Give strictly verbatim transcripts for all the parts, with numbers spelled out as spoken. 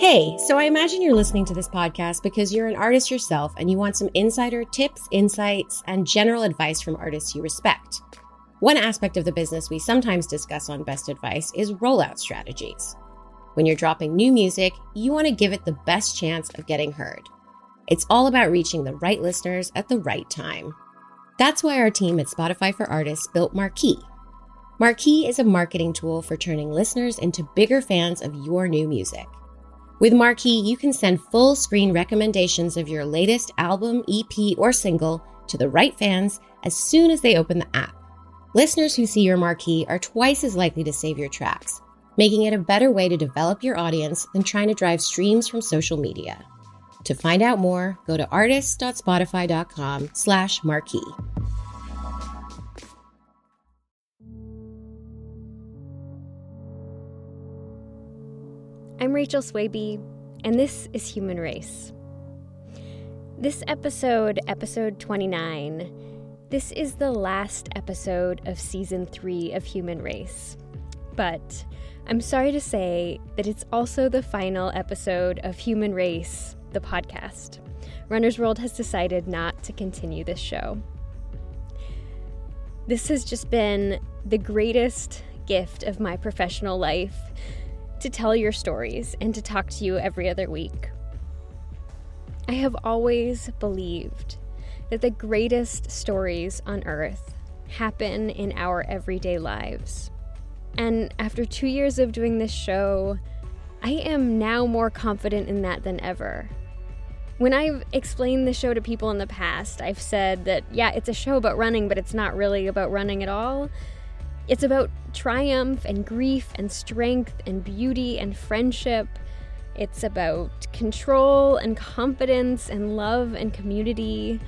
Hey, so I imagine you're listening to this podcast because you're an artist yourself and you want some insider tips, insights, and general advice from artists you respect. One aspect of the business we sometimes discuss on Best Advice is rollout strategies. When you're dropping new music, you want to give it the best chance of getting heard. It's all about reaching the right listeners at the right time. That's why our team at Spotify for Artists built Marquee. Marquee is a marketing tool for turning listeners into bigger fans of your new music. With Marquee, you can send full screen recommendations of your latest album, E P, or single to the right fans as soon as they open the app. Listeners who see your Marquee are twice as likely to save your tracks, making it a better way to develop your audience than trying to drive streams from social media. To find out more, go to artists.spotify.com slash marquee. I'm Rachel Swaby, and this is Human Race. This episode, episode twenty-nine, this is the last episode of season three of Human Race. But I'm sorry to say that it's also the final episode of Human Race, the podcast. Runner's World has decided not to continue this show. This has just been the greatest gift of my professional life, to tell your stories and to talk to you every other week. I have always believed that the greatest stories on earth happen in our everyday lives. And after two years of doing this show, I am now more confident in that than ever. When I've explained the show to people in the past, I've said that, yeah, it's a show about running, but it's not really about running at all. It's about triumph and grief and strength and beauty and friendship. It's about control and confidence and love and community.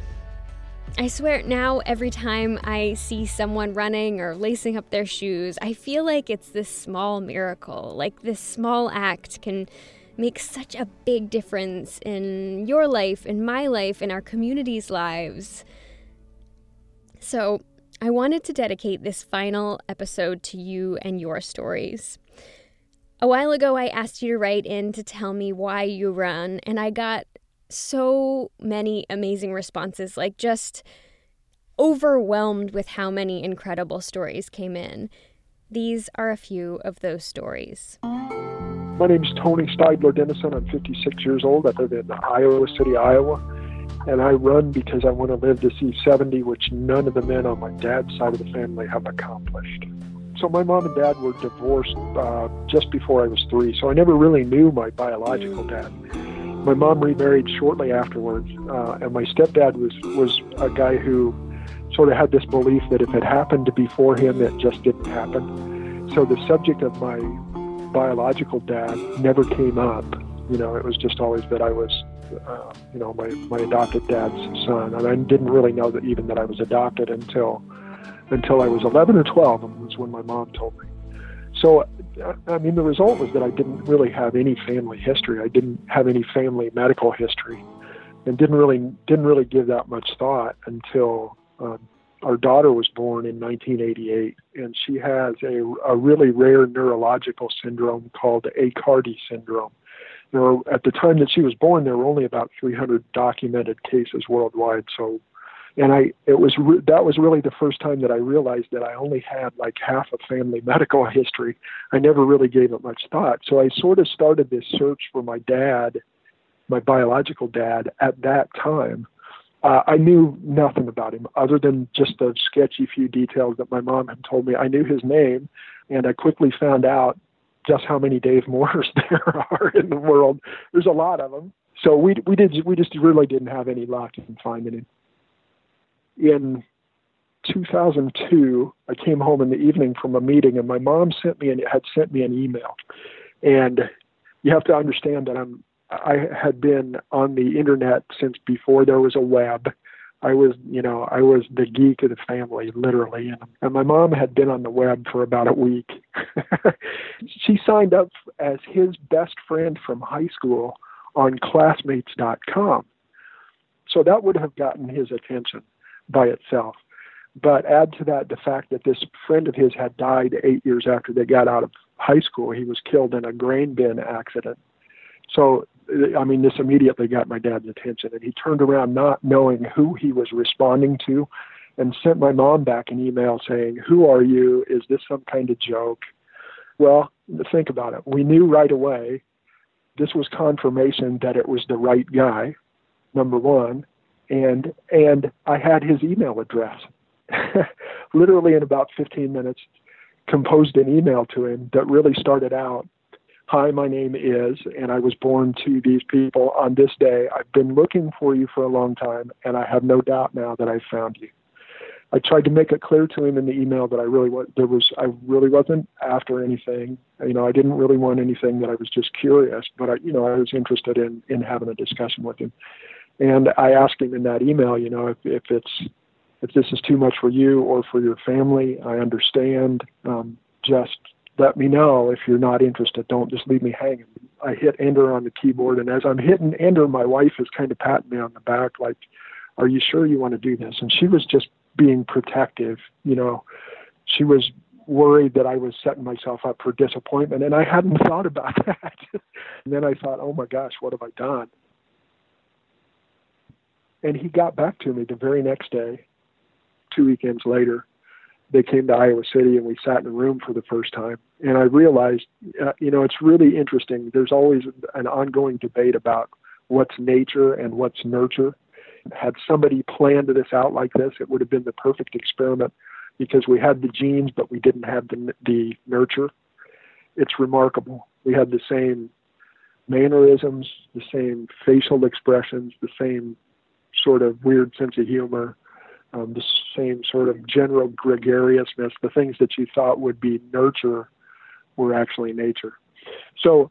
I swear now every time I see someone running or lacing up their shoes, I feel like it's this small miracle, like this small act can make such a big difference in your life, in my life, in our community's lives. So I wanted to dedicate this final episode to you and your stories. A while ago, I asked you to write in to tell me why you run, and I got so many amazing responses, like just overwhelmed with how many incredible stories came in. These are a few of those stories. My name is Tony Steidler Dennison. I'm fifty-six years old. I live in Iowa City, Iowa. And I run because I want to live to see seventy, which none of the men on my dad's side of the family have accomplished. So my mom and dad were divorced uh, just before I was three, so I never really knew my biological dad. My mom remarried shortly afterwards, uh, and my stepdad was, was a guy who sort of had this belief that if it happened before him, it just didn't happen. So the subject of my biological dad never came up. You know, it was just always that I was, uh, you know, my, my adopted dad's son. And I didn't really know that even that I was adopted until until I was eleven or twelve, and was when my mom told me. So, I mean, the result was that I didn't really have any family history. I didn't have any family medical history, and didn't really didn't really give that much thought until um, our daughter was born in nineteen eighty-eight. And she has a, a really rare neurological syndrome called Aicardi syndrome. There were, at the time that she was born, there were only about three hundred documented cases worldwide. So, and I, it was re- that was really the first time that I realized that I only had like half a family medical history. I never really gave it much thought. So I sort of started this search for my dad, my biological dad, at that time. Uh, I knew nothing about him other than just the sketchy few details that my mom had told me. I knew his name, and I quickly found out just how many Dave Moores there are in the world. There's a lot of them. So we we did we just really didn't have any luck in finding him. In two thousand two, I came home in the evening from a meeting, and my mom sent me and had sent me an email. And you have to understand that I'm I had been on the internet since before there was a web. I was, you know, I was the geek of the family, literally. And my mom had been on the web for about a week. She signed up as his best friend from high school on classmates dot com. So that would have gotten his attention by itself. But add to that the fact that this friend of his had died eight years after they got out of high school. He was killed in a grain bin accident. So, I mean, this immediately got my dad's attention, and he turned around not knowing who he was responding to and sent my mom back an email saying, "Who are you? Is this some kind of joke?" Well, think about it. We knew right away this was confirmation that it was the right guy, number one, and and I had his email address. Literally in about fifteen minutes, composed an email to him that really started out, "Hi, my name is, and I was born to these people on this day. I've been looking for you for a long time, and I have no doubt now that I've found you." I tried to make it clear to him in the email that I really was, there was, I really wasn't after anything. You know, I didn't really want anything, that I was just curious, but I, you know, I was interested in, in having a discussion with him. And I asked him in that email, you know, if, if it's, if this is too much for you or for your family, I understand. Um, just let me know if you're not interested. Don't just leave me hanging. I hit enter on the keyboard, and as I'm hitting enter, my wife is kind of patting me on the back, like, "Are you sure you want to do this?" And she was just being protective. You know, she was worried that I was setting myself up for disappointment, and I hadn't thought about that. And then I thought, "Oh my gosh, what have I done?" And he got back to me the very next day. Two weekends later, they came to Iowa City, and we sat in a room for the first time. And I realized, uh, you know, it's really interesting. There's always an ongoing debate about what's nature and what's nurture. Had somebody planned this out like this, it would have been the perfect experiment, because we had the genes, but we didn't have the, the nurture. It's remarkable. We had the same mannerisms, the same facial expressions, the same sort of weird sense of humor, um, the same sort of general gregariousness. The things that you thought would be nurture were actually nature. So,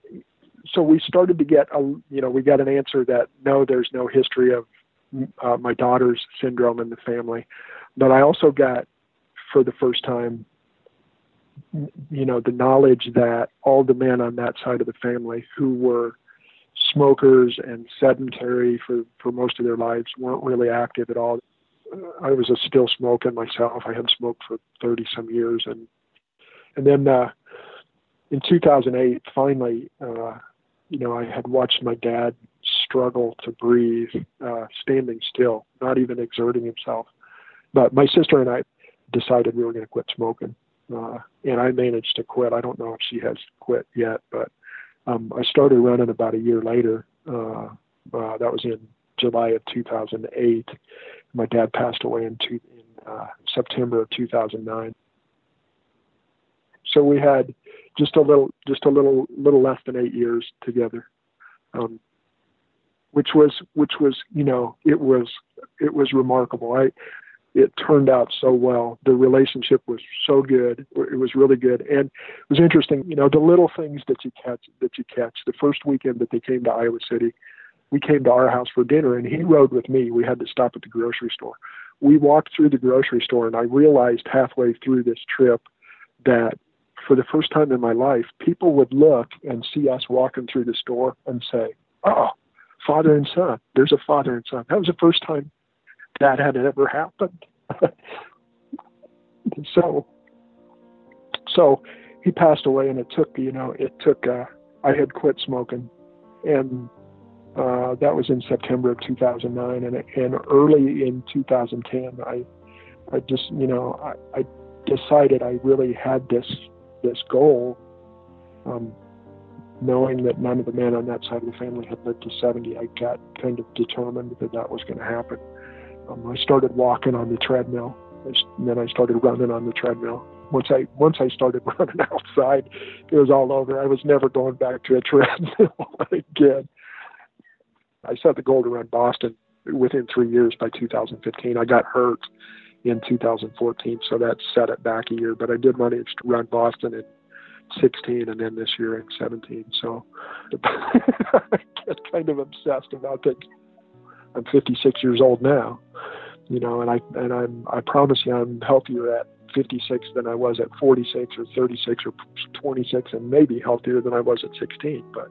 so we started to get, a, you know, we got an answer that, no, there's no history of Uh, my daughter's syndrome in the family. But I also got, for the first time, you know, the knowledge that all the men on that side of the family who were smokers and sedentary for, for most of their lives weren't really active at all. I was a still smoker myself. I had smoked for thirty some years. And, and then uh, in two thousand eight, finally, uh, you know, I had watched my dad struggle to breathe, uh, standing still, not even exerting himself. But my sister and I decided we were going to quit smoking. Uh, and I managed to quit. I don't know if she has quit yet, but um, I started running about a year later. Uh, uh, that was in July of two thousand eight. My dad passed away in, two, in uh, September of two thousand nine. So we had just a little, just a little, little less than eight years together. Um, Which was, which was, you know, it was, it was remarkable. I, it turned out so well. The relationship was so good. It was really good, and it was interesting. You know, the little things that you catch, that you catch. The first weekend that they came to Iowa City, we came to our house for dinner, and he rode with me. We had to stop at the grocery store. We walked through the grocery store, and I realized halfway through this trip that, for the first time in my life, people would look and see us walking through the store and say, "Oh, father and son, there's a father and son." That was the first time that had ever happened. so, so he passed away, and it took, you know, it took, uh, I had quit smoking, and uh, that was in September of two thousand nine. And, and early in two thousand ten, I, I just, you know, I, I decided I really had this, this goal, um, knowing that none of the men on that side of the family had lived to seventy, I got kind of determined that that was going to happen. Um, I started walking on the treadmill, and then I started running on the treadmill. Once I once I started running outside, it was all over. I was never going back to a treadmill again. I set the goal to run Boston within three years by two thousand fifteen. I got hurt in two thousand fourteen, so that set it back a year. But I did manage to run Boston in sixteen, and then this year in seventeen. So I get kind of obsessed about that. I'm fifty-six years old now, you know, and I and I'm I promise you I'm healthier at fifty-six than I was at forty-six or thirty-six or twenty-six, and maybe healthier than I was at sixteen. But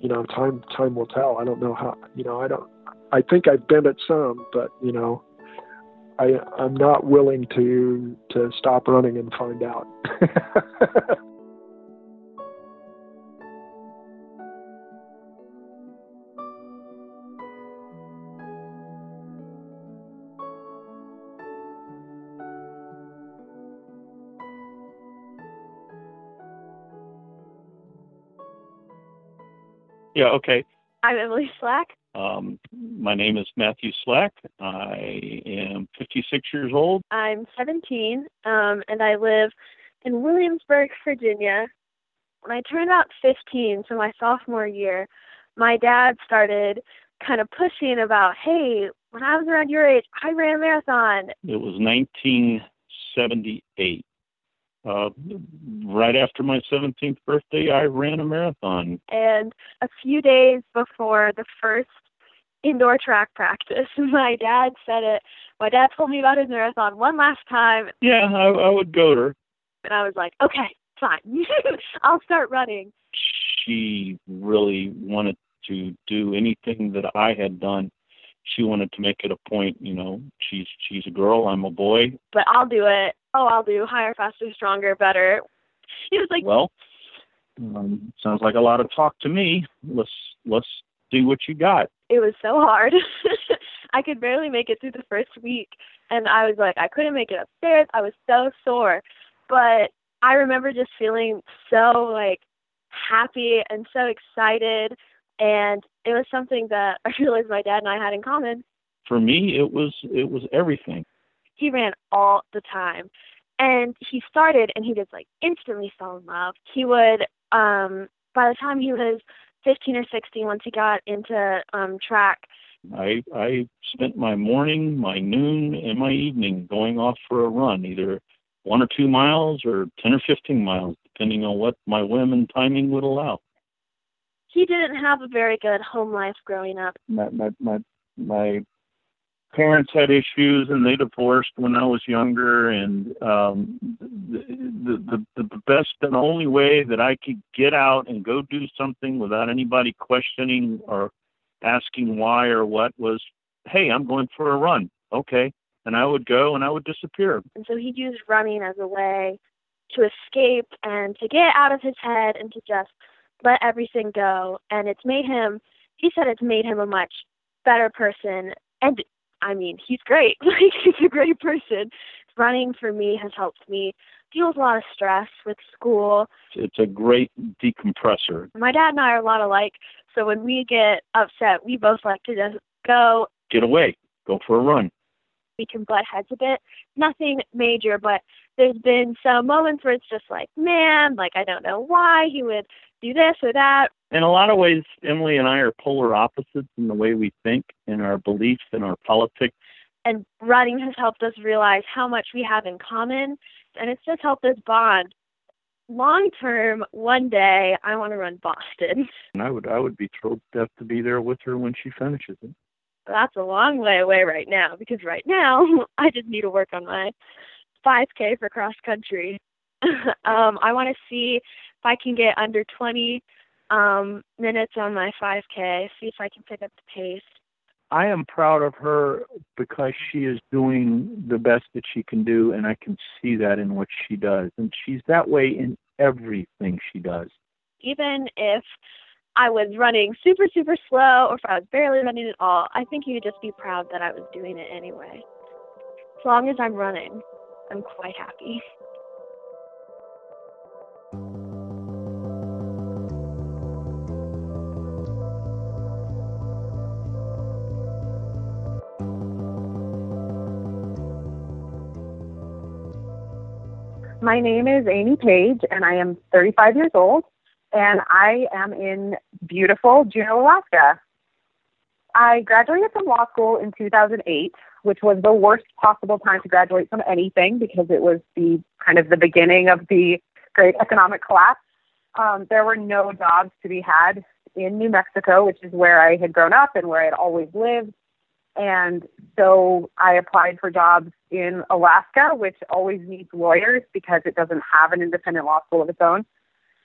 you know, time time will tell. I don't know how. You know, I don't. I think I've been at some, but you know, I, I'm not willing to to stop running and find out. Yeah, okay. I'm Emily Slack. Um, my name is Matthew Slack. I am fifty-six years old. I'm seventeen, um, and I live in Williamsburg, Virginia. When I turned about fifteen, so my sophomore year, my dad started kind of pushing about, hey, when I was around your age, I ran a marathon. It was nineteen seventy-eight. Uh, right after my seventeenth birthday, I ran a marathon. And a few days before the first indoor track practice, my dad said it. My dad told me about his marathon one last time. Yeah, I, I would go to her. And I was like, okay, fine. I'll start running. She really wanted to do anything that I had done. She wanted to make it a point, you know, she's she's a girl, I'm a boy. But I'll do it. Oh, I'll do higher, faster, stronger, better. He was like, well, um, sounds like a lot of talk to me. Let's let's see what you got. It was so hard. I could barely make it through the first week. And I was like, I couldn't make it upstairs. I was so sore. But I remember just feeling so, like, happy and so excited. And it was something that I realized my dad and I had in common. For me, it was it was everything. He ran all the time. And he started, and he just, like, instantly fell in love. He would, um, by the time he was fifteen or sixteen, once he got into um, track. I, I spent my morning, my noon, and my evening going off for a run, either one or two miles or ten or fifteen miles, depending on what my whim and timing would allow. He didn't have a very good home life growing up. My my my, my parents had issues, and they divorced when I was younger. And um, the, the the best and only way that I could get out and go do something without anybody questioning or asking why or what was, hey, I'm going for a run. Okay. And I would go, and I would disappear. And so he used running as a way to escape and to get out of his head and to just let everything go. And it's made him, he said it's made him a much better person. And I mean, he's great. Like, he's a great person. Running for me has helped me deal with a lot of stress with school. It's a great decompressor. My dad and I are a lot alike. So when we get upset, we both like to just go. Get away. Go for a run. We can butt heads a bit. Nothing major, but there's been some moments where it's just like, man, like, I don't know why he would do this or that. In a lot of ways, Emily and I are polar opposites in the way we think, in our beliefs, in our politics. And running has helped us realize how much we have in common, and it's just helped us bond. Long term, one day, I want to run Boston. And I would, I would be thrilled to death to be there with her when she finishes it. But that's a long way away right now, because right now, I just need to work on my five K for cross country. um, I want to see if I can get under twenty um, minutes on my five K, see if I can pick up the pace. I am proud of her because she is doing the best that she can do, and I can see that in what she does. And she's that way in everything she does. Even if I was running super, super slow, or if I was barely running at all, I think you'd just be proud that I was doing it anyway. As long as I'm running, I'm quite happy. My name is Amy Page, and I am thirty-five years old, and I am in beautiful Juneau, Alaska. I graduated from law school in two thousand eight, which was the worst possible time to graduate from anything, because it was the kind of the beginning of the great economic collapse. Um, there were no jobs to be had in New Mexico, which is where I had grown up and where I had always lived. And so I applied for jobs in Alaska, which always needs lawyers because it doesn't have an independent law school of its own.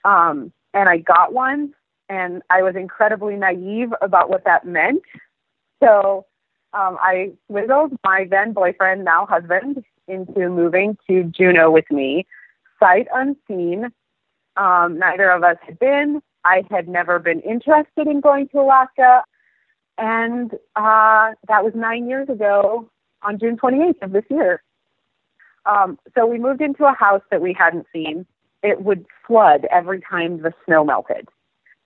Um, and I got one, and I was incredibly naive about what that meant. So um, I wiggled my then boyfriend, now husband, into moving to Juneau with me, sight unseen. Um, neither of us had been. I had never been interested in going to Alaska. And uh, that was nine years ago on June twenty-eighth of this year. Um, so we moved into a house that we hadn't seen. It would flood every time the snow melted.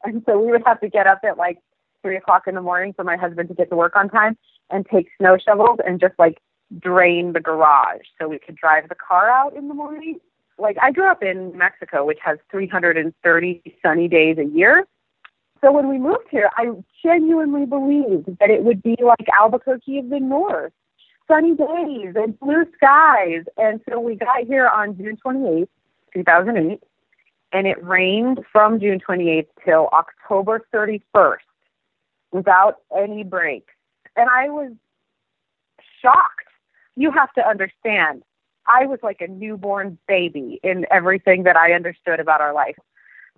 And so we would have to get up at like three o'clock in the morning for my husband to get to work on time and take snow shovels and just like drain the garage so we could drive the car out in the morning. Like, I grew up in Mexico, which has three hundred thirty sunny days a year. So when we moved here, I genuinely believed that it would be like Albuquerque of the North, sunny days and blue skies. And so we got here on June twenty-eighth, two thousand eight, and it rained from June twenty-eighth till October thirty-first without any breaks. And I was shocked. You have to understand, I was like a newborn baby in everything that I understood about our life.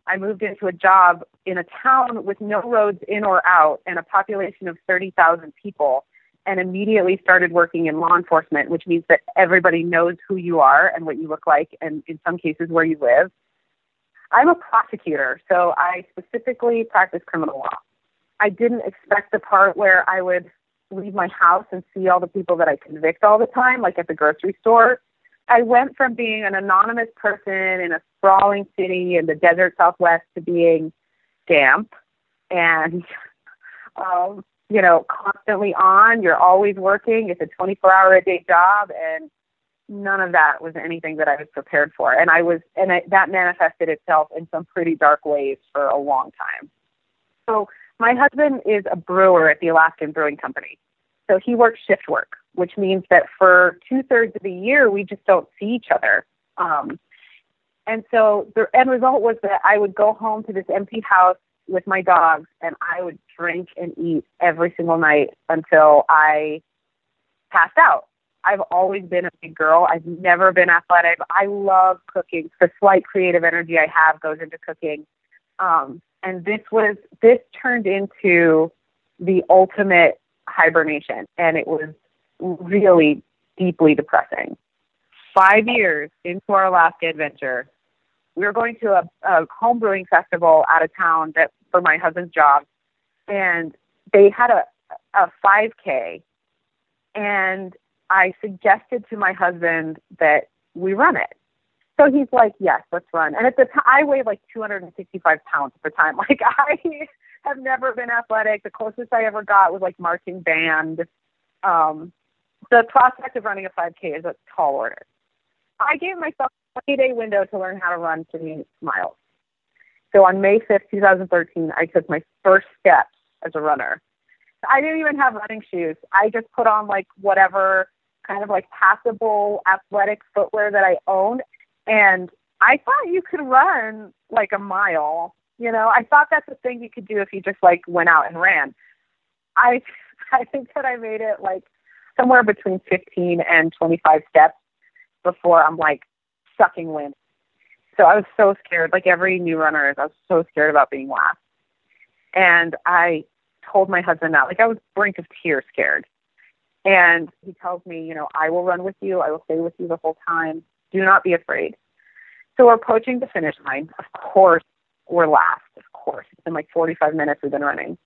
I moved into a job in a town with no roads in or out and a population of thirty thousand people, and immediately started working in law enforcement, which means that everybody knows who you are and what you look like, and in some cases where you live. I'm a prosecutor, so I specifically practice criminal law. I didn't expect the part where I would leave my house and see all the people that I convict all the time, like at the grocery store. I went from being an anonymous person in a sprawling city in the desert Southwest to being damp and, um, you know, constantly on. You're always working. It's a twenty-four hour a day job, and none of that was anything that I was prepared for. And I was, and I, that manifested itself in some pretty dark ways for a long time. So my husband is a brewer at the Alaskan Brewing Company. So he works shift work, which means that for two-thirds of the year, we just don't see each other. Um, and so the end result was that I would go home to this empty house with my dogs, and I would drink and eat every single night until I passed out. I've always been a big girl. I've never been athletic. I love cooking. The slight creative energy I have goes into cooking. Um, and this was this turned into the ultimate hibernation, and it was really deeply depressing. Five years into our Alaska adventure, we were going to a, a home brewing festival out of town that for my husband's job, and they had a, a five K, and I suggested to my husband that we run it. So he's like, yes, let's run. And at the time, I weighed like two hundred sixty-five pounds at the time. Like, I have never been athletic. The closest I ever got was like marching band. Um, the prospect of running a five K is a tall order. I gave myself a twenty-day window to learn how to run three miles. So on May fifth, two thousand thirteen, I took my first steps as a runner. I didn't even have running shoes. I just put on like whatever kind of like passable athletic footwear that I owned. And I thought you could run like a mile, you know, I thought that's a thing you could do if you just like went out and ran. I, I think that I made it like somewhere between fifteen and twenty-five steps before I'm like sucking wind. So I was so scared, like every new runner is, I was so scared about being last. And I told my husband that, like, I was brink of tears scared. And he tells me, you know, I will run with you. I will stay with you the whole time. Do not be afraid. So we're approaching the finish line. Of course, we're last. Of course. It's been like forty-five minutes we've been running.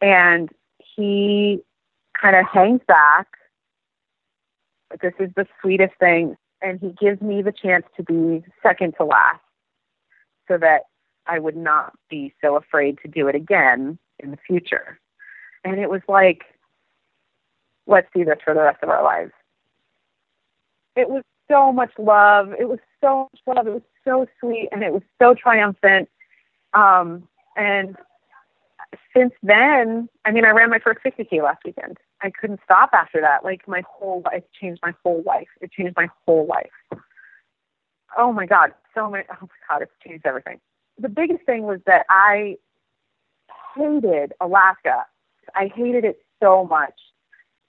And he kind of hangs back. This is the sweetest thing. And he gives me the chance to be second to last so that I would not be so afraid to do it again in the future. And it was like, let's do this for the rest of our lives. It was so much love. It was so much love. It was so sweet, and it was so triumphant. Um, and since then, I mean, I ran my first fifty K last weekend. I couldn't stop after that. Like, my whole life changed my whole life. It changed my whole life. Oh my God. So many, oh my God, it's changed everything. The biggest thing was that I hated Alaska. I hated it so much.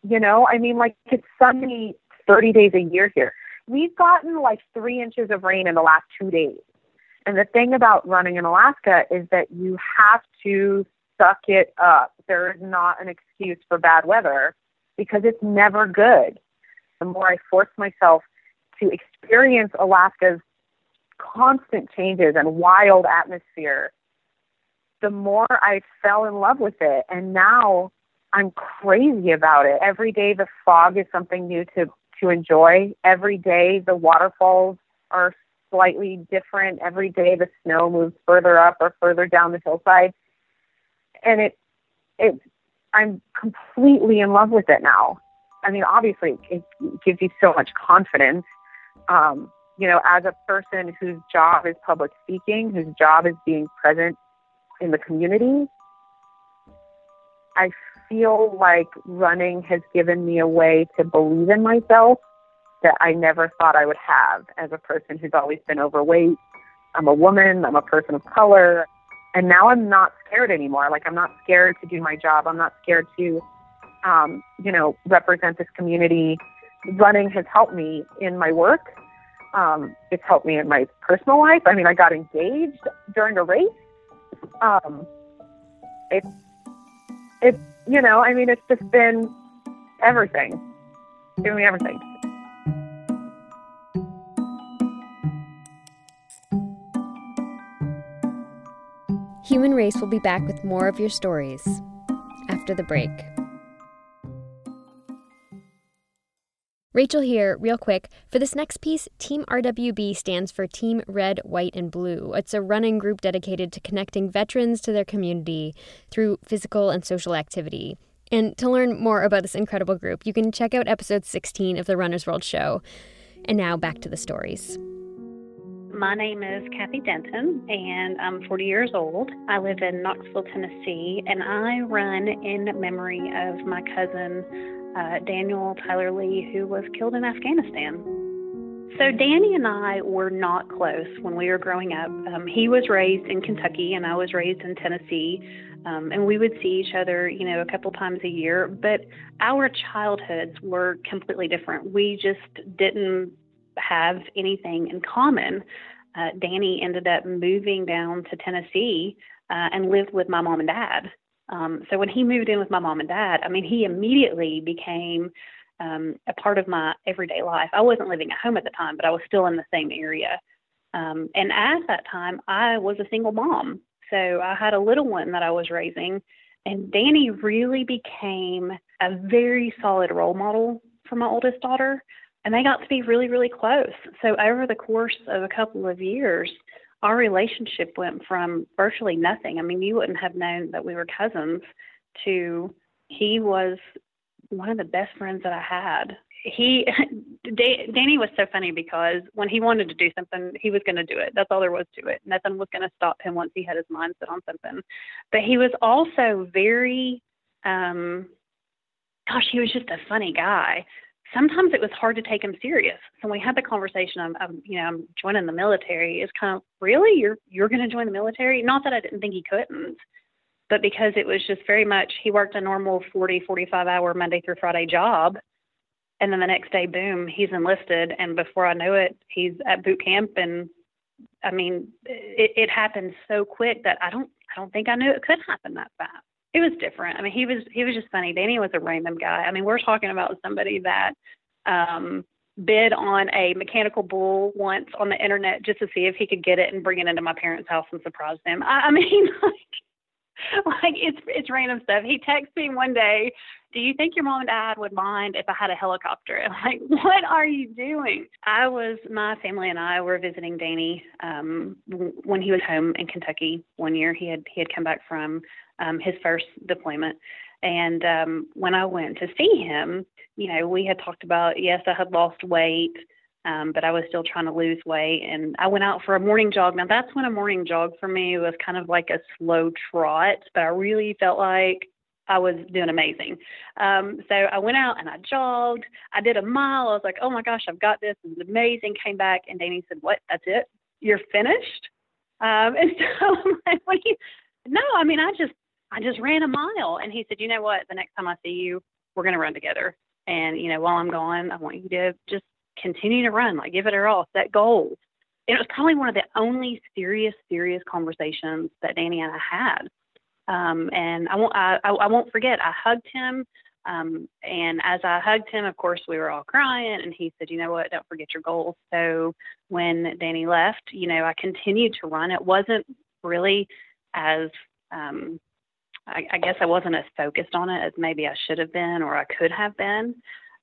You know, I mean, like, it's sunny thirty days a year here. We've gotten like three inches of rain in the last two days. And the thing about running in Alaska is that you have to suck it up. There is not an excuse for bad weather because it's never good. The more I force myself to experience Alaska's constant changes and wild atmosphere, the more I fell in love with it. And now I'm crazy about it. Every day the fog is something new to to enjoy. Every day the waterfalls are slightly different every day. The snow moves further up or further down the hillside. And it, it, I'm completely in love with it now. I mean, obviously it gives you so much confidence. Um, you know, as a person whose job is public speaking, whose job is being present in the community, I feel like running has given me a way to believe in myself that I never thought I would have as a person who's always been overweight. I'm a woman, I'm a person of color, and now I'm not scared anymore. Like, I'm not scared to do my job. I'm not scared to, um, you know, represent this community. Running has helped me in my work. Um, it's helped me in my personal life. I mean, I got engaged during a race. Um, it's, it's, you know, I mean, it's just been everything, doing everything. Human Race will be back with more of your stories after the break. Rachel here, real quick. For this next piece, Team R W B stands for Team Red, White, and Blue. It's a running group dedicated to connecting veterans to their community through physical and social activity. And to learn more about this incredible group, you can check out episode sixteen of the Runner's World show. And now back to the stories. My name is Kathy Denton, and I'm forty years old. I live in Knoxville, Tennessee, and I run in memory of my cousin, uh, Daniel Tyler Lee, who was killed in Afghanistan. So Danny and I were not close when we were growing up. Um, he was raised in Kentucky, and I was raised in Tennessee, um, and we would see each other, you know, a couple times a year. But our childhoods were completely different. We just didn't have anything in common. Uh, Danny ended up moving down to Tennessee uh, and lived with my mom and dad. Um, so when he moved in with my mom and dad, I mean, he immediately became um, a part of my everyday life. I wasn't living at home at the time, but I was still in the same area. Um, and at that time, I was a single mom. So I had a little one that I was raising, and Danny really became a very solid role model for my oldest daughter. And they got to be really, really close. So over the course of a couple of years, our relationship went from virtually nothing. I mean, you wouldn't have known that we were cousins, to he was one of the best friends that I had. He, D- Danny was so funny because when he wanted to do something, he was going to do it. That's all there was to it. Nothing was going to stop him once he had his mind set on something. But he was also very, um, gosh, he was just a funny guy. Sometimes it was hard to take him serious. So when we had the conversation, I'm, I'm you know, I'm joining the military. It's kind of, really? You're you're going to join the military? Not that I didn't think he couldn't, but because it was just very much, he worked a normal forty, forty-five hour Monday through Friday job. And then the next day, boom, he's enlisted. And before I know it, he's at boot camp. And I mean, it, it happened so quick that I don't, I don't think I knew it could happen that fast. It was different. I mean, he was he was just funny. Danny was a random guy. I mean, we're talking about somebody that um, bid on a mechanical bull once on the internet just to see if he could get it and bring it into my parents' house and surprise them. I, I mean, like, like it's it's random stuff. He texted me one day, "Do you think your mom and dad would mind if I had a helicopter?" I'm like, what are you doing? I was, my family and I were visiting Danny um, when he was home in Kentucky one year. He had he had come back from Um, his first deployment. And um, when I went to see him, you know, we had talked about, yes, I had lost weight, um, but I was still trying to lose weight. And I went out for a morning jog. Now, that's when a morning jog for me was kind of like a slow trot, but I really felt like I was doing amazing. Um, so I went out and I jogged. I did a mile. I was like, oh, my gosh, I've got this. This is amazing. Came back, and Danny said, what? That's it? You're finished? Um, and so I'm like, what do you – no, I mean, I just – I just ran a mile. And he said, you know what, the next time I see you, we're going to run together. And, you know, while I'm gone, I want you to just continue to run, like give it her all, set goals. And it was probably one of the only serious, serious conversations that Danny and I had. Um, and I won't, I, I, I won't forget, I hugged him. Um, and as I hugged him, of course, we were all crying. And he said, you know what, don't forget your goals. So when Danny left, you know, I continued to run. It wasn't really as, um, I, I guess I wasn't as focused on it as maybe I should have been or I could have been.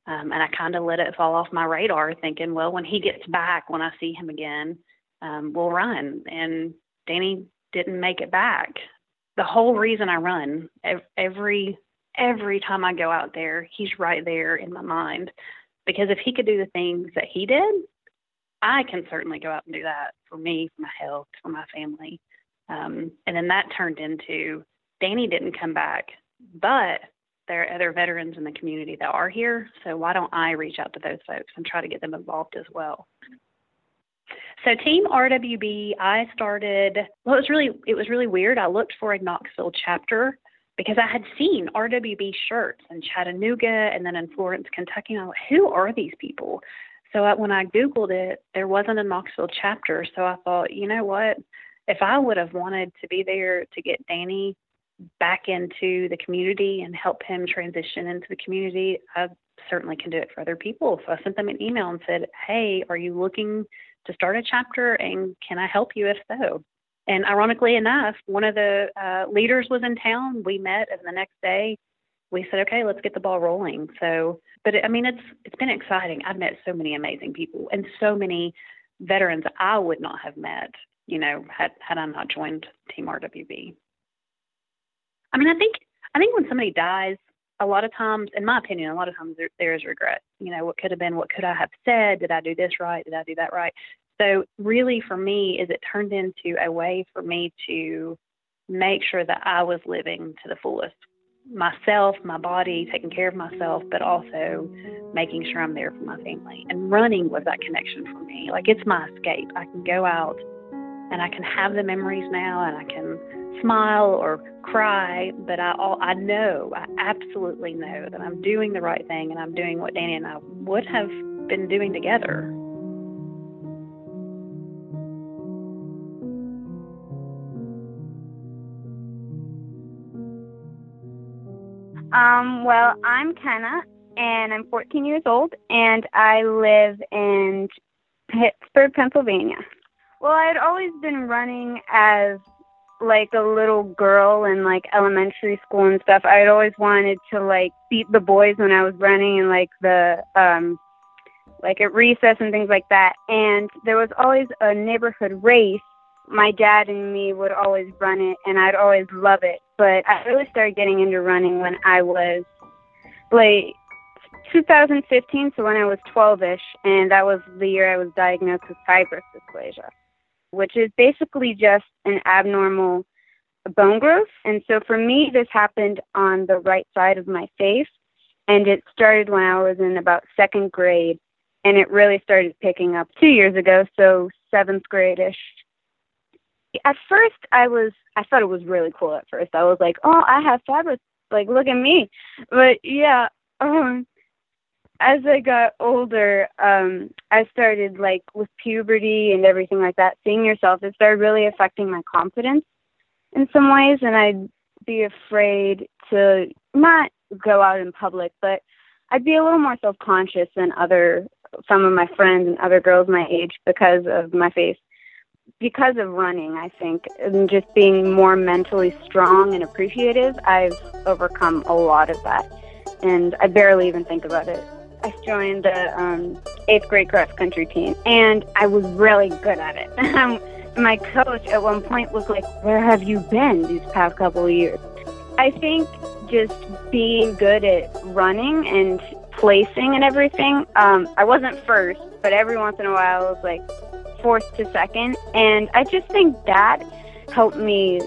Um, and I kind of let it fall off my radar thinking, well, when he gets back, when I see him again, um, we'll run. And Danny didn't make it back. The whole reason I run, every every time I go out there, he's right there in my mind. Because if he could do the things that he did, I can certainly go out and do that for me, for my health, for my family. Um, and then that turned into Danny didn't come back, but there are other veterans in the community that are here. So why don't I reach out to those folks and try to get them involved as well? So Team R W B, I started, well, it was really, it was really weird. I looked for a Knoxville chapter because I had seen R W B shirts in Chattanooga and then in Florence, Kentucky. And I was like, who are these people? So I, when I Googled it, there wasn't a Knoxville chapter. So I thought, you know what? If I would have wanted to be there to get Danny back into the community and help him transition into the community, I certainly can do it for other people. So I sent them an email and said, hey, are you looking to start a chapter, and can I help you if so? And ironically enough, one of the uh, leaders was in town. We met, and the next day we said, okay, let's get the ball rolling. So, but it, I mean, it's it's been exciting. I've met so many amazing people and so many veterans I would not have met, you know, had, had I not joined Team R W B. I mean, I think I think when somebody dies, a lot of times, in my opinion, a lot of times there, there is regret. You know, what could have been, what could I have said? Did I do this right? Did I do that right? So really for me is it turned into a way for me to make sure that I was living to the fullest. Myself, my body, taking care of myself, but also making sure I'm there for my family. And running was that connection for me. Like, it's my escape. I can go out and I can have the memories now, and I can smile or cry, but I all, I know, I absolutely know that I'm doing the right thing, and I'm doing what Danny and I would have been doing together. Um, well, I'm Kenna, and I'm fourteen years old, and I live in Pittsburgh, Pennsylvania. Well, I had always been running as, like, a little girl in, like, elementary school and stuff. I had always wanted to, like, beat the boys when I was running and, like, the, um, like, at recess and things like that. And there was always a neighborhood race. My dad and me would always run it, and I'd always love it. But I really started getting into running when I was, like, two thousand fifteen, so when I was twelve-ish, and that was the year I was diagnosed with fibrous dysplasia, which is basically just an abnormal bone growth. And so for me, this happened on the right side of my face, and it started when I was in about second grade, and it really started picking up two years ago, so seventh grade-ish. At first, I was, I thought it was really cool at first. I was like, oh, I have fibrous, like, look at me. But yeah, um, as I got older, um, I started, like, with puberty and everything like that, seeing yourself, it started really affecting my confidence in some ways, and I'd be afraid to not go out in public, but I'd be a little more self-conscious than other, some of my friends and other girls my age because of my face. Because of running, I think, and just being more mentally strong and appreciative, I've overcome a lot of that, and I barely even think about it. I joined the um, eighth grade cross-country team, and I was really good at it. Um, my coach at one point was like, where have you been these past couple of years? I think just being good at running and placing and everything, um, I wasn't first, but every once in a while I was like fourth to second, and I just think that helped me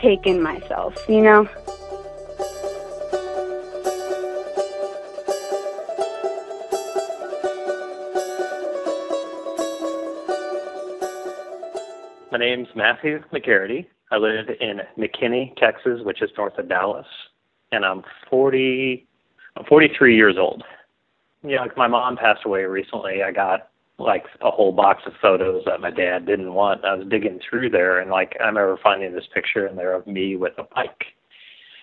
take in myself, you know? My name's Matthew McCarity. I live in McKinney, Texas, which is north of Dallas, and I'm forty, I'm forty-three years old. You know, like, my mom passed away recently. I got, like, a whole box of photos that my dad didn't want. I was digging through there, and, like, I remember finding this picture in there of me with a bike,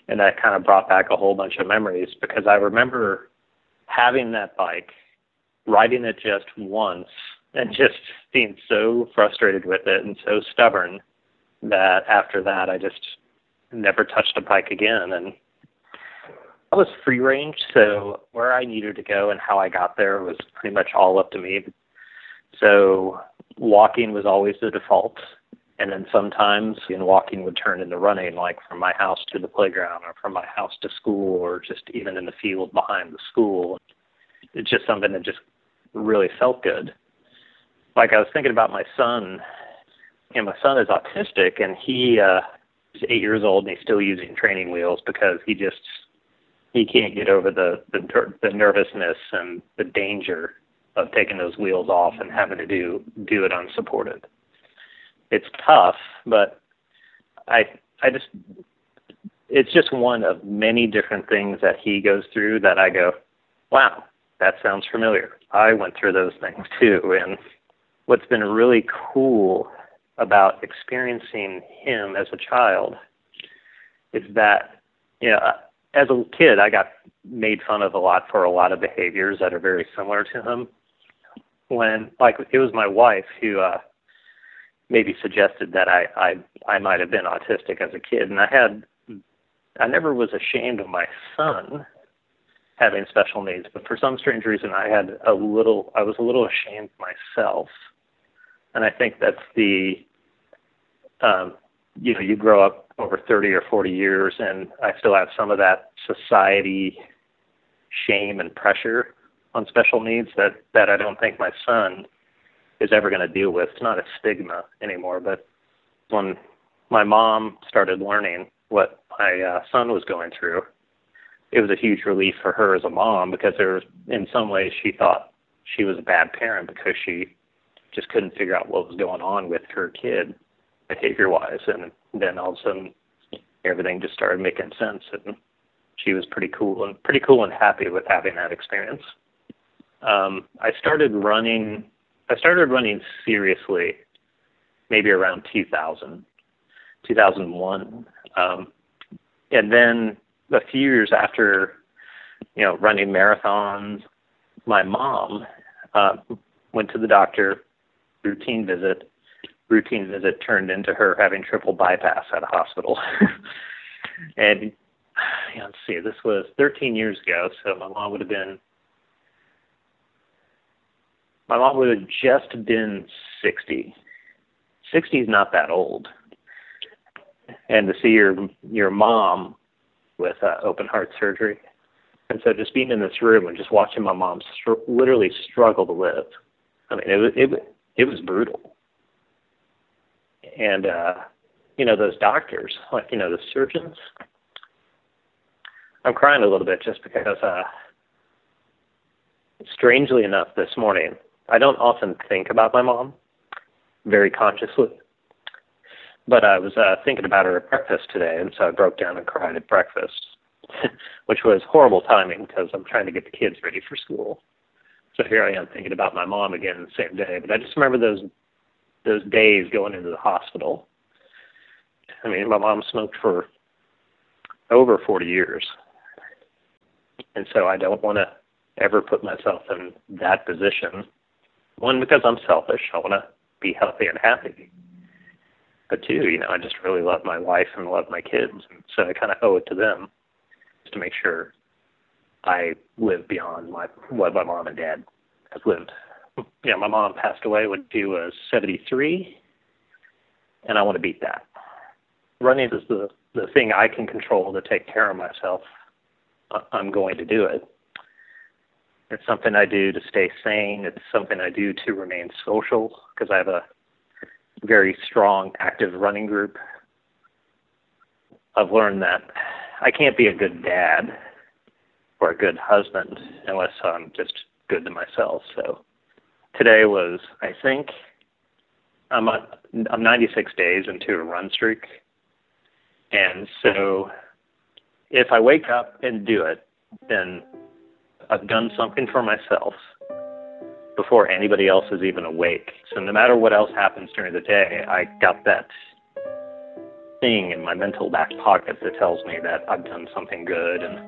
and that kind of brought back a whole bunch of memories, because I remember having that bike, riding it just once, and just being so frustrated with it and so stubborn that after that I just never touched a bike again. And I was free range, so where I needed to go and how I got there was pretty much all up to me. So walking was always the default. And then sometimes in walking would turn into running, like from my house to the playground or from my house to school or just even in the field behind the school. It's just something that just really felt good. Like I was thinking about my son, and my son is autistic, and he uh, is eight years old, and he's still using training wheels because he just he can't get over the, the, the nervousness and the danger of taking those wheels off and having to do do it unsupported. It's tough, but I I just it's just one of many different things that he goes through that I go, wow, that sounds familiar. I went through those things too. And what's been really cool about experiencing him as a child is that, you know, as a kid, I got made fun of a lot for a lot of behaviors that are very similar to him. When, like, it was my wife who uh, maybe suggested that I, I, I might have been autistic as a kid. And I had, I never was ashamed of my son having special needs, but for some strange reason, I had a little, I was a little ashamed myself. And I think that's the, um, you know, you grow up over thirty or forty years, and I still have some of that society shame and pressure on special needs that, that I don't think my son is ever going to deal with. It's not a stigma anymore, but when my mom started learning what my uh, son was going through, it was a huge relief for her as a mom, because there was, in some ways she thought she was a bad parent because she just couldn't figure out what was going on with her kid behavior-wise. And then all of a sudden everything just started making sense, and she was pretty cool and pretty cool and happy with having that experience. Um, I started running, I started running seriously maybe around two thousand, two thousand one. Um, and then a few years after, you know, running marathons, my mom uh, went to the doctor, routine visit. Routine visit turned into her having triple bypass at a hospital. And, you know, let's see, this was thirteen years ago, so my mom would have been, my mom would have just been sixty. sixty is not that old. And to see your your mom with uh, open heart surgery. And so just being in this room and just watching my mom str- literally struggle to live. I mean, it was, it, it was brutal. And, uh, you know, those doctors, like, you know, the surgeons, I'm crying a little bit just because, uh, strangely enough, this morning, I don't often think about my mom very consciously. But I was uh, thinking about her at breakfast today, and so I broke down and cried at breakfast, which was horrible timing because I'm trying to get the kids ready for school. So here I am thinking about my mom again the same day. But I just remember those those days going into the hospital. I mean, my mom smoked for over forty years, and so I don't want to ever put myself in that position. One, because I'm selfish. I want to be healthy and happy. But two, you know, I just really love my wife and love my kids. And so I kind of owe it to them just to make sure I live beyond my, what my mom and dad have lived. Yeah, you know, my mom passed away when she was seventy-three, and I want to beat that. Running is the, the thing I can control to take care of myself. I'm going to do it. It's something I do to stay sane. It's something I do to remain social, because I have a very strong, active running group. I've learned that I can't be a good dad or a good husband unless I'm just good to myself. So today was, I think, I'm on, I'm ninety-six days into a run streak. And so if I wake up and do it, then I've done something for myself before anybody else is even awake. So no matter what else happens during the day, I got that thing in my mental back pocket that tells me that I've done something good, and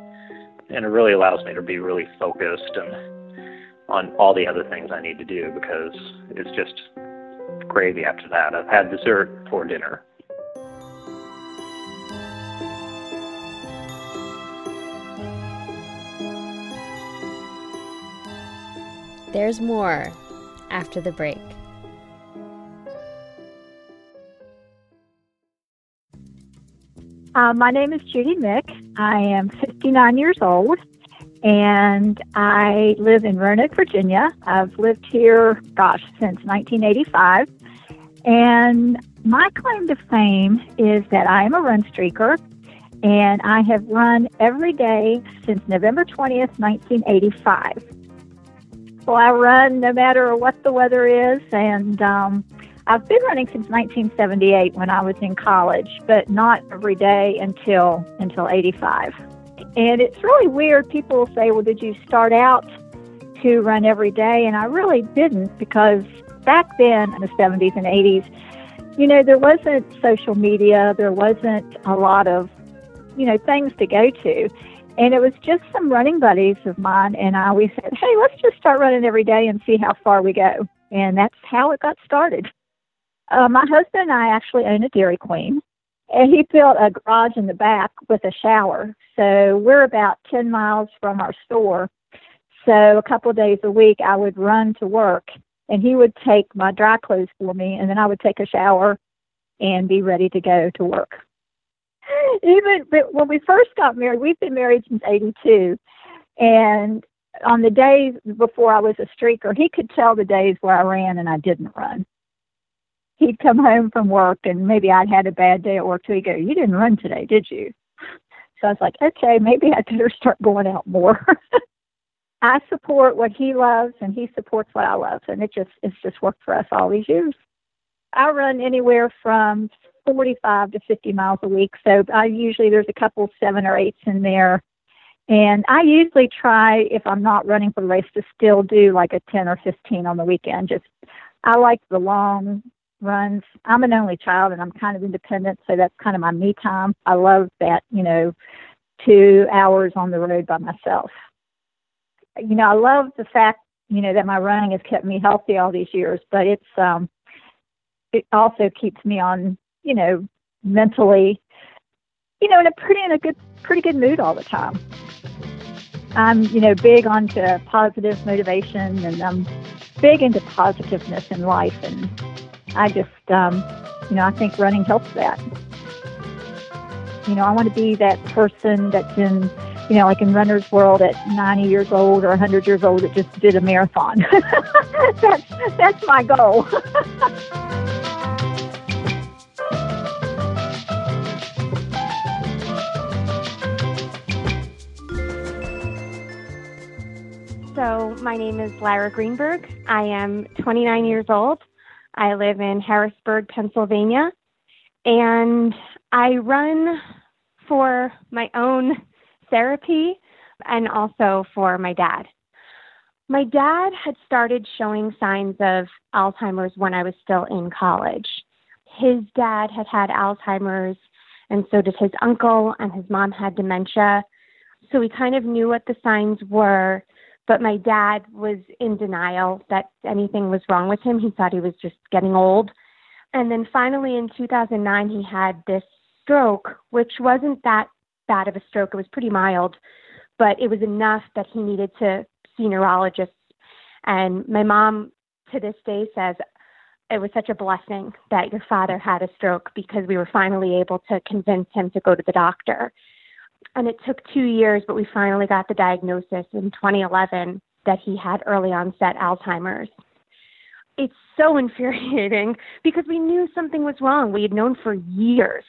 and it really allows me to be really focused and on all the other things I need to do, because it's just gravy after that. I've had dessert for dinner. There's more after the break. Uh, my name is Judy Mick. I am fifty-nine years old, and I live in Roanoke, Virginia. I've lived here, gosh, since nineteen eighty-five. And my claim to fame is that I am a run streaker, and I have run every day since November twentieth, nineteen eighty-five. So I run no matter what the weather is, and um, I've been running since nineteen seventy-eight when I was in college, but not every day until until eighty-five. And it's really weird. People say, well, did you start out to run every day? And I really didn't, because back then in the seventies and eighties, you know, there wasn't social media. There wasn't a lot of, you know, things to go to. And it was just some running buddies of mine, and I always said, hey, let's just start running every day and see how far we go. And that's how it got started. Uh, my husband and I actually own a Dairy Queen, and he built a garage in the back with a shower. So we're about ten miles from our store. So a couple of days a week, I would run to work, and he would take my dry clothes for me, and then I would take a shower and be ready to go to work. Even but when we first got married, we've been married since eighty-two, and on the days before I was a streaker, he could tell the days where I ran and I didn't run. He'd come home from work, and maybe I'd had a bad day at work, so he'd go, you didn't run today, did you? So I was like, okay, maybe I better start going out more. I support what he loves, and he supports what I love, and it just it's just worked for us all these years. I run anywhere from forty-five to fifty miles a week. So I usually, there's a couple seven or eights in there. And I usually try, if I'm not running for the race, to still do like a ten or fifteen on the weekend. Just, I like the long runs. I'm an only child, and I'm kind of independent. So that's kind of my me time. I love that, you know, two hours on the road by myself. You know, I love the fact, you know, that my running has kept me healthy all these years, but it's, um, it also keeps me on, you know, mentally, you know, in a pretty in a good, pretty good mood all the time. I'm, you know, big onto positive motivation, and I'm big into positiveness in life, and I just, um, you know, I think running helps that. You know, I want to be that person that's in, you know, like in Runner's World at ninety years old or one hundred years old that just did a marathon. that's, that's my goal. So my name is Lara Greenberg. I am twenty-nine years old. I live in Harrisburg, Pennsylvania, and I run for my own therapy and also for my dad. My dad had started showing signs of Alzheimer's when I was still in college. His dad had had Alzheimer's, and so did his uncle, and his mom had dementia. So we kind of knew what the signs were. But my dad was in denial that anything was wrong with him. He thought he was just getting old. And then finally in two thousand nine, he had this stroke, which wasn't that bad of a stroke. It was pretty mild, but it was enough that he needed to see neurologists. And my mom to this day says it was such a blessing that your father had a stroke, because we were finally able to convince him to go to the doctor. And it took two years, but we finally got the diagnosis in twenty eleven that he had early onset Alzheimer's. It's so infuriating because we knew something was wrong. We had known for years.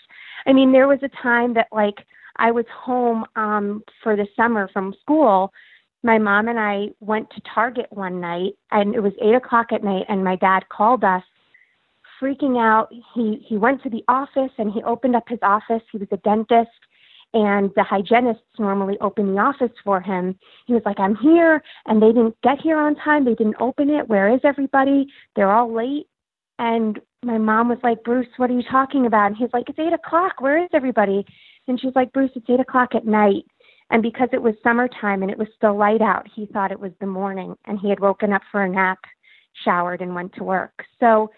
I mean, there was a time that, like, I was home um, for the summer from school. My mom and I went to Target one night, and it was eight o'clock at night, and my dad called us freaking out. He, he went to the office, and he opened up his office. He was a dentist. And the hygienists normally open the office for him. He was like, I'm here, and they didn't get here on time. They didn't open it. Where is everybody? They're all late. And my mom was like, Bruce, what are you talking about? And he's like, it's eight o'clock. Where is everybody? And she's like, Bruce, it's eight o'clock at night. And because it was summertime and it was still light out, he thought it was the morning. And he had woken up for a nap, showered, and went to work. So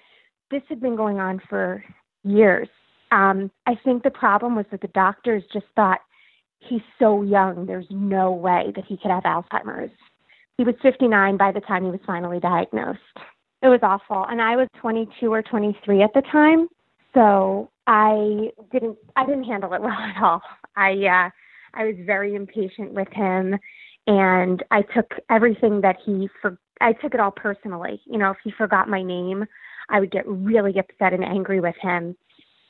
this had been going on for years. Um, I think the problem was that the doctors just thought, he's so young, there's no way that he could have Alzheimer's. He was fifty-nine by the time he was finally diagnosed. It was awful. And I was twenty-two or twenty-three at the time. So I didn't, I didn't handle it well at all. I, uh, I was very impatient with him, and I took everything that he, for, I took it all personally. You know, if he forgot my name, I would get really upset and angry with him.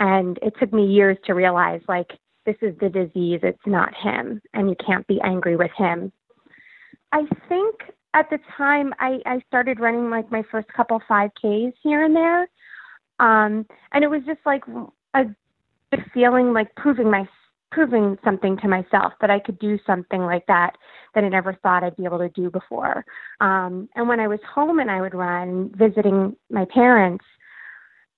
And it took me years to realize, like, this is the disease. It's not him, and you can't be angry with him. I think at the time I, I started running like my first couple five Ks here and there. Um, and it was just like a good feeling, like proving my, proving something to myself, that I could do something like that, that I never thought I'd be able to do before. Um, and when I was home and I would run visiting my parents,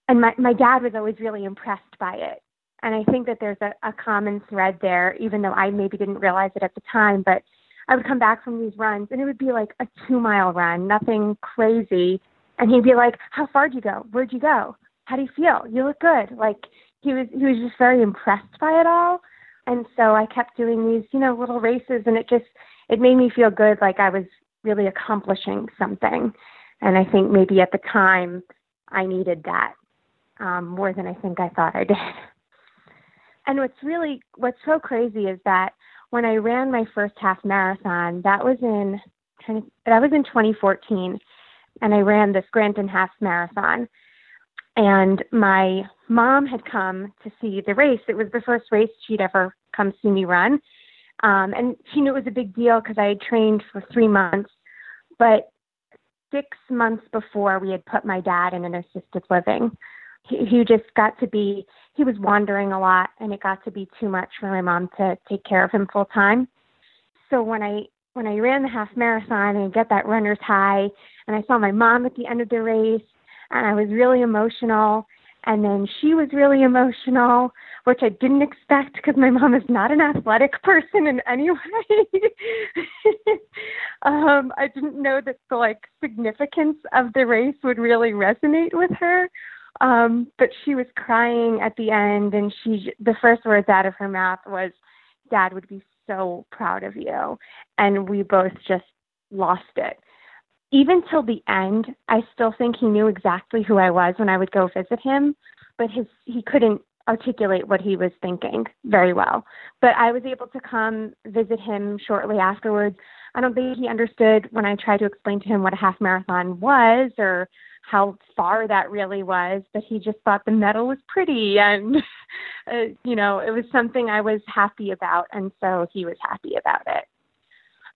and my, my dad was always really impressed by it. And I think that there's a, a common thread there, even though I maybe didn't realize it at the time, but I would come back from these runs and it would be like a two mile run, nothing crazy. And he'd be like, how far did you go? Where'd you go? How do you feel? You look good. Like he was, he was just very impressed by it all. And so I kept doing these, you know, little races, and it just, it made me feel good. Like I was really accomplishing something. And I think maybe at the time I needed that um, more than I think I thought I did. And what's really, what's so crazy is that when I ran my first half marathon, that was in, that was in twenty fourteen, and I ran the Scranton Half Marathon. And my mom had come to see the race. It was the first race she'd ever come see me run. Um, and she knew it was a big deal because I had trained for three months. But six months before, we had put my dad in an assisted living. He, he just got to be, he was wandering a lot, and it got to be too much for my mom to take care of him full time. So when I, when I ran the half marathon and get that runner's high, and I saw my mom at the end of the race, and I was really emotional. And then she was really emotional, which I didn't expect because my mom is not an athletic person in any way. um, I didn't know that the like significance of the race would really resonate with her. Um, but she was crying at the end, and she, the first words out of her mouth was, "Dad would be so proud of you." And we both just lost it. Even till the end, I still think he knew exactly who I was when I would go visit him, but his, he couldn't articulate what he was thinking very well. But I was able to come visit him shortly afterwards. I don't think he understood when I tried to explain to him what a half marathon was or how far that really was, but he just thought the medal was pretty. And, uh, you know, it was something I was happy about. And so he was happy about it.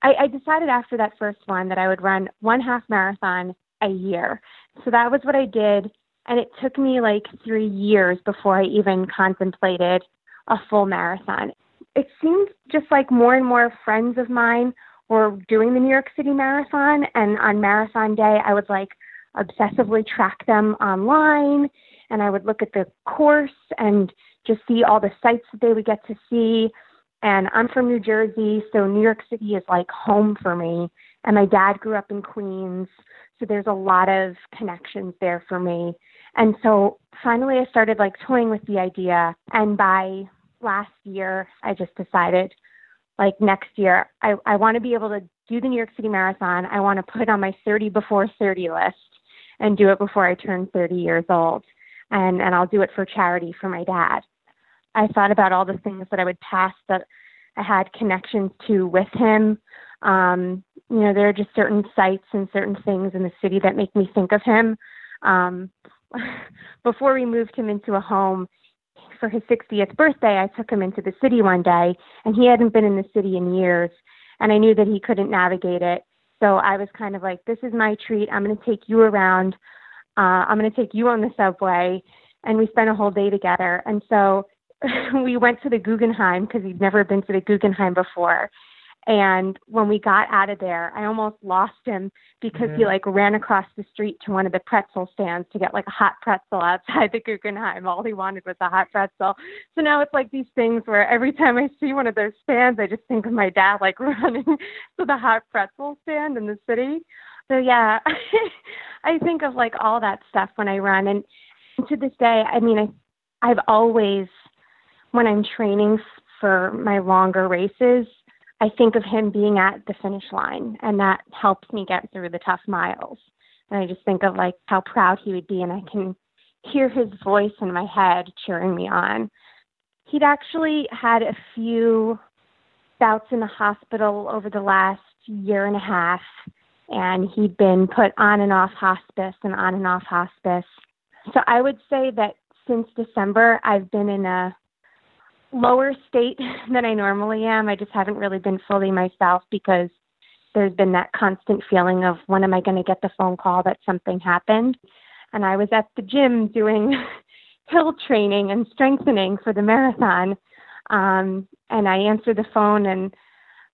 I, I decided after that first one that I would run one half marathon a year. So that was what I did. And it took me like three years before I even contemplated a full marathon. It seemed just like more and more friends of mine were doing the New York City Marathon. And on marathon day, I would like obsessively track them online. And I would look at the course and just see all the sights that they would get to see. And I'm from New Jersey, so New York City is like home for me. And my dad grew up in Queens, so there's a lot of connections there for me. And so finally I started like toying with the idea. And by last year, I just decided like next year, I, I want to be able to do the New York City Marathon. I want to put it on my thirty before thirty list and do it before I turn thirty years old. And, and I'll do it for charity for my dad. I thought about all the things that I would pass that I had connections to with him. Um, you know, there are just certain sites and certain things in the city that make me think of him. Um, before we moved him into a home for his sixtieth birthday, I took him into the city one day, and he hadn't been in the city in years, and I knew that he couldn't navigate it. So I was kind of like, this is my treat. I'm going to take you around. Uh, I'm going to take you on the subway. And we spent a whole day together. And so we went to the Guggenheim because he'd never been to the Guggenheim before. And when we got out of there, I almost lost him because mm-hmm. he like ran across the street to one of the pretzel stands to get like a hot pretzel outside the Guggenheim. All he wanted was a hot pretzel. So now it's like these things where every time I see one of those stands, I just think of my dad like running to the hot pretzel stand in the city. So yeah, I think of like all that stuff when I run. And to this day, I mean, I, I've always, when I'm training for my longer races, I think of him being at the finish line, and that helps me get through the tough miles. And I just think of like how proud he would be, and I can hear his voice in my head cheering me on. He'd actually had a few bouts in the hospital over the last year and a half, and he'd been put on and off hospice and on and off hospice. So I would say that since December, I've been in a lower state than I normally am. I just haven't really been fully myself because there's been that constant feeling of, when am I going to get the phone call that something happened? And I was at the gym doing hill training and strengthening for the marathon. Um, and I answered the phone and,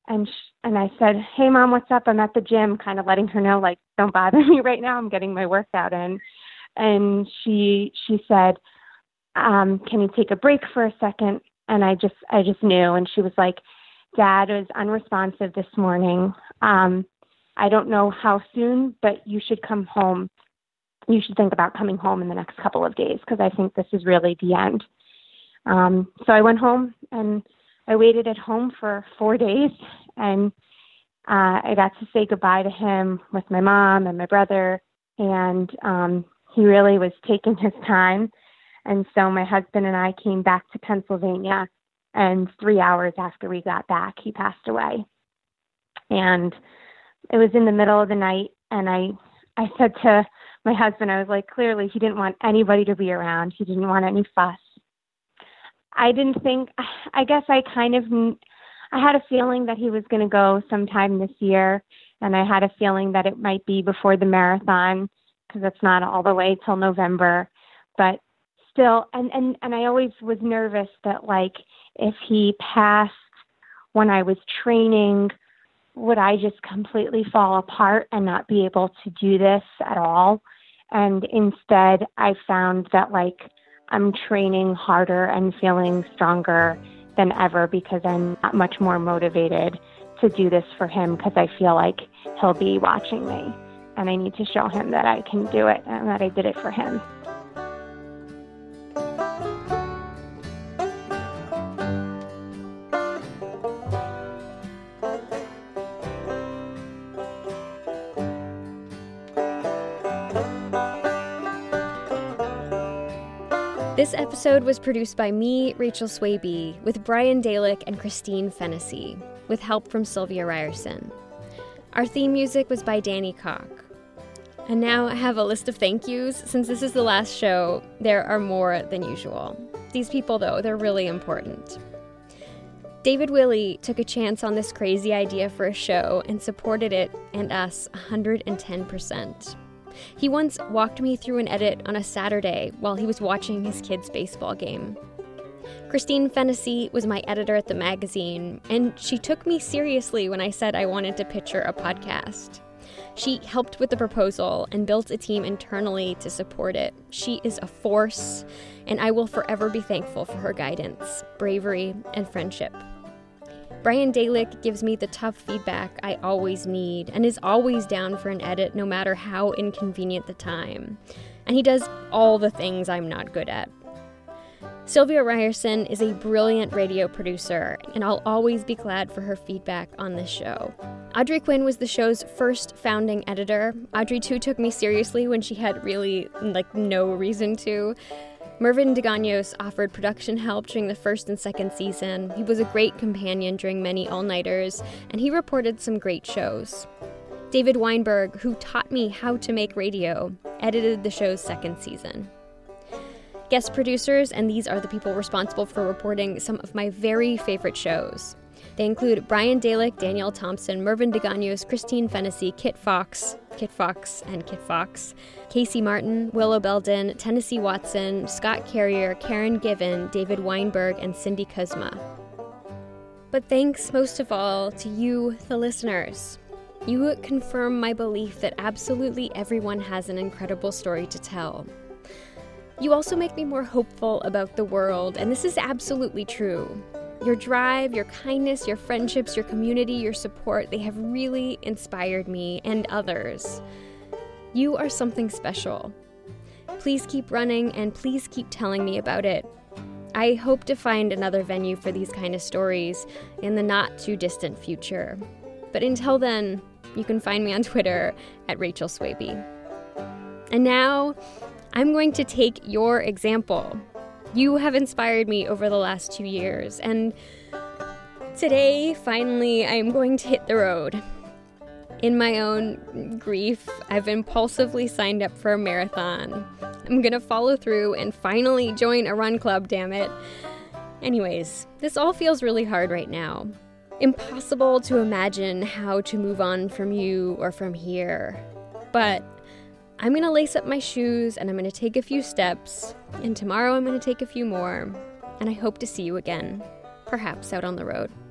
and, sh- and I said, "Hey Mom, what's up? I'm at the gym," kind of letting her know, like, don't bother me right now. I'm getting my workout in. And she, she said, um, "Can you take a break for a second?" And I just, I just knew. And she was like, "Dad was unresponsive this morning. Um, I don't know how soon, but you should come home. You should think about coming home in the next couple of days, because I think this is really the end." Um, so I went home and I waited at home for four days and uh, I got to say goodbye to him with my mom and my brother. And um, he really was taking his time. And so my husband and I came back to Pennsylvania, and three hours after we got back, he passed away. And it was in the middle of the night. And I, I said to my husband, I was like, clearly he didn't want anybody to be around. He didn't want any fuss. I didn't think, I guess I kind of, I had a feeling that he was going to go sometime this year. And I had a feeling that it might be before the marathon, because it's not all the way till November, but still. And, and, and I always was nervous that, like, if he passed when I was training, would I just completely fall apart and not be able to do this at all? And instead, I found that, like, I'm training harder and feeling stronger than ever, because I'm much more motivated to do this for him, because I feel like he'll be watching me and I need to show him that I can do it and that I did it for him. This episode was produced by me, Rachel Swaby, with Brian Dalek and Christine Fennessy, with help from Sylvia Ryerson. Our theme music was by Danny Koch. And now I have a list of thank yous. Since this is the last show, there are more than usual. These people, though, they're really important. David Willey took a chance on this crazy idea for a show and supported it and us one hundred ten percent. He once walked me through an edit on a Saturday while he was watching his kids' baseball game. Christine Fennessy was my editor at the magazine, and she took me seriously when I said I wanted to picture a podcast. She helped with the proposal and built a team internally to support it. She is a force, and I will forever be thankful for her guidance, bravery, and friendship. Brian Dalek gives me the tough feedback I always need and is always down for an edit, no matter how inconvenient the time. And he does all the things I'm not good at. Sylvia Ryerson is a brilliant radio producer, and I'll always be glad for her feedback on this show. Audrey Quinn was the show's first founding editor. Audrey, too, took me seriously when she had really, like, no reason to. Mervin Deganos offered production help during the first and second season. He was a great companion during many all-nighters, and he reported some great shows. David Weinberg, who taught me how to make radio, edited the show's second season. Guest producers, and these are the people responsible for reporting some of my very favorite shows. They include Brian Dalek, Danielle Thompson, Mervin Deganos, Christine Fennessy, Kit Fox, Kit Fox and Kit Fox, Casey Martin, Willow Belden, Tennessee Watson, Scott Carrier, Karen Given, David Weinberg, and Cindy Kuzma. But thanks most of all to you, the listeners. You confirm my belief that absolutely everyone has an incredible story to tell. You also make me more hopeful about the world, and this is absolutely true. Your drive, your kindness, your friendships, your community, your support, they have really inspired me and others. You are something special. Please keep running, and please keep telling me about it. I hope to find another venue for these kind of stories in the not too distant future. But until then, you can find me on Twitter at Rachel Swaby. And now, I'm going to take your example. You have inspired me over the last two years, and today, finally, I am going to hit the road. In my own grief, I've impulsively signed up for a marathon. I'm going to follow through and finally join a run club, damn it. Anyways, this all feels really hard right now. Impossible to imagine how to move on from you or from here. But I'm going to lace up my shoes and I'm going to take a few steps. And tomorrow I'm going to take a few more. And I hope to see you again, perhaps out on the road.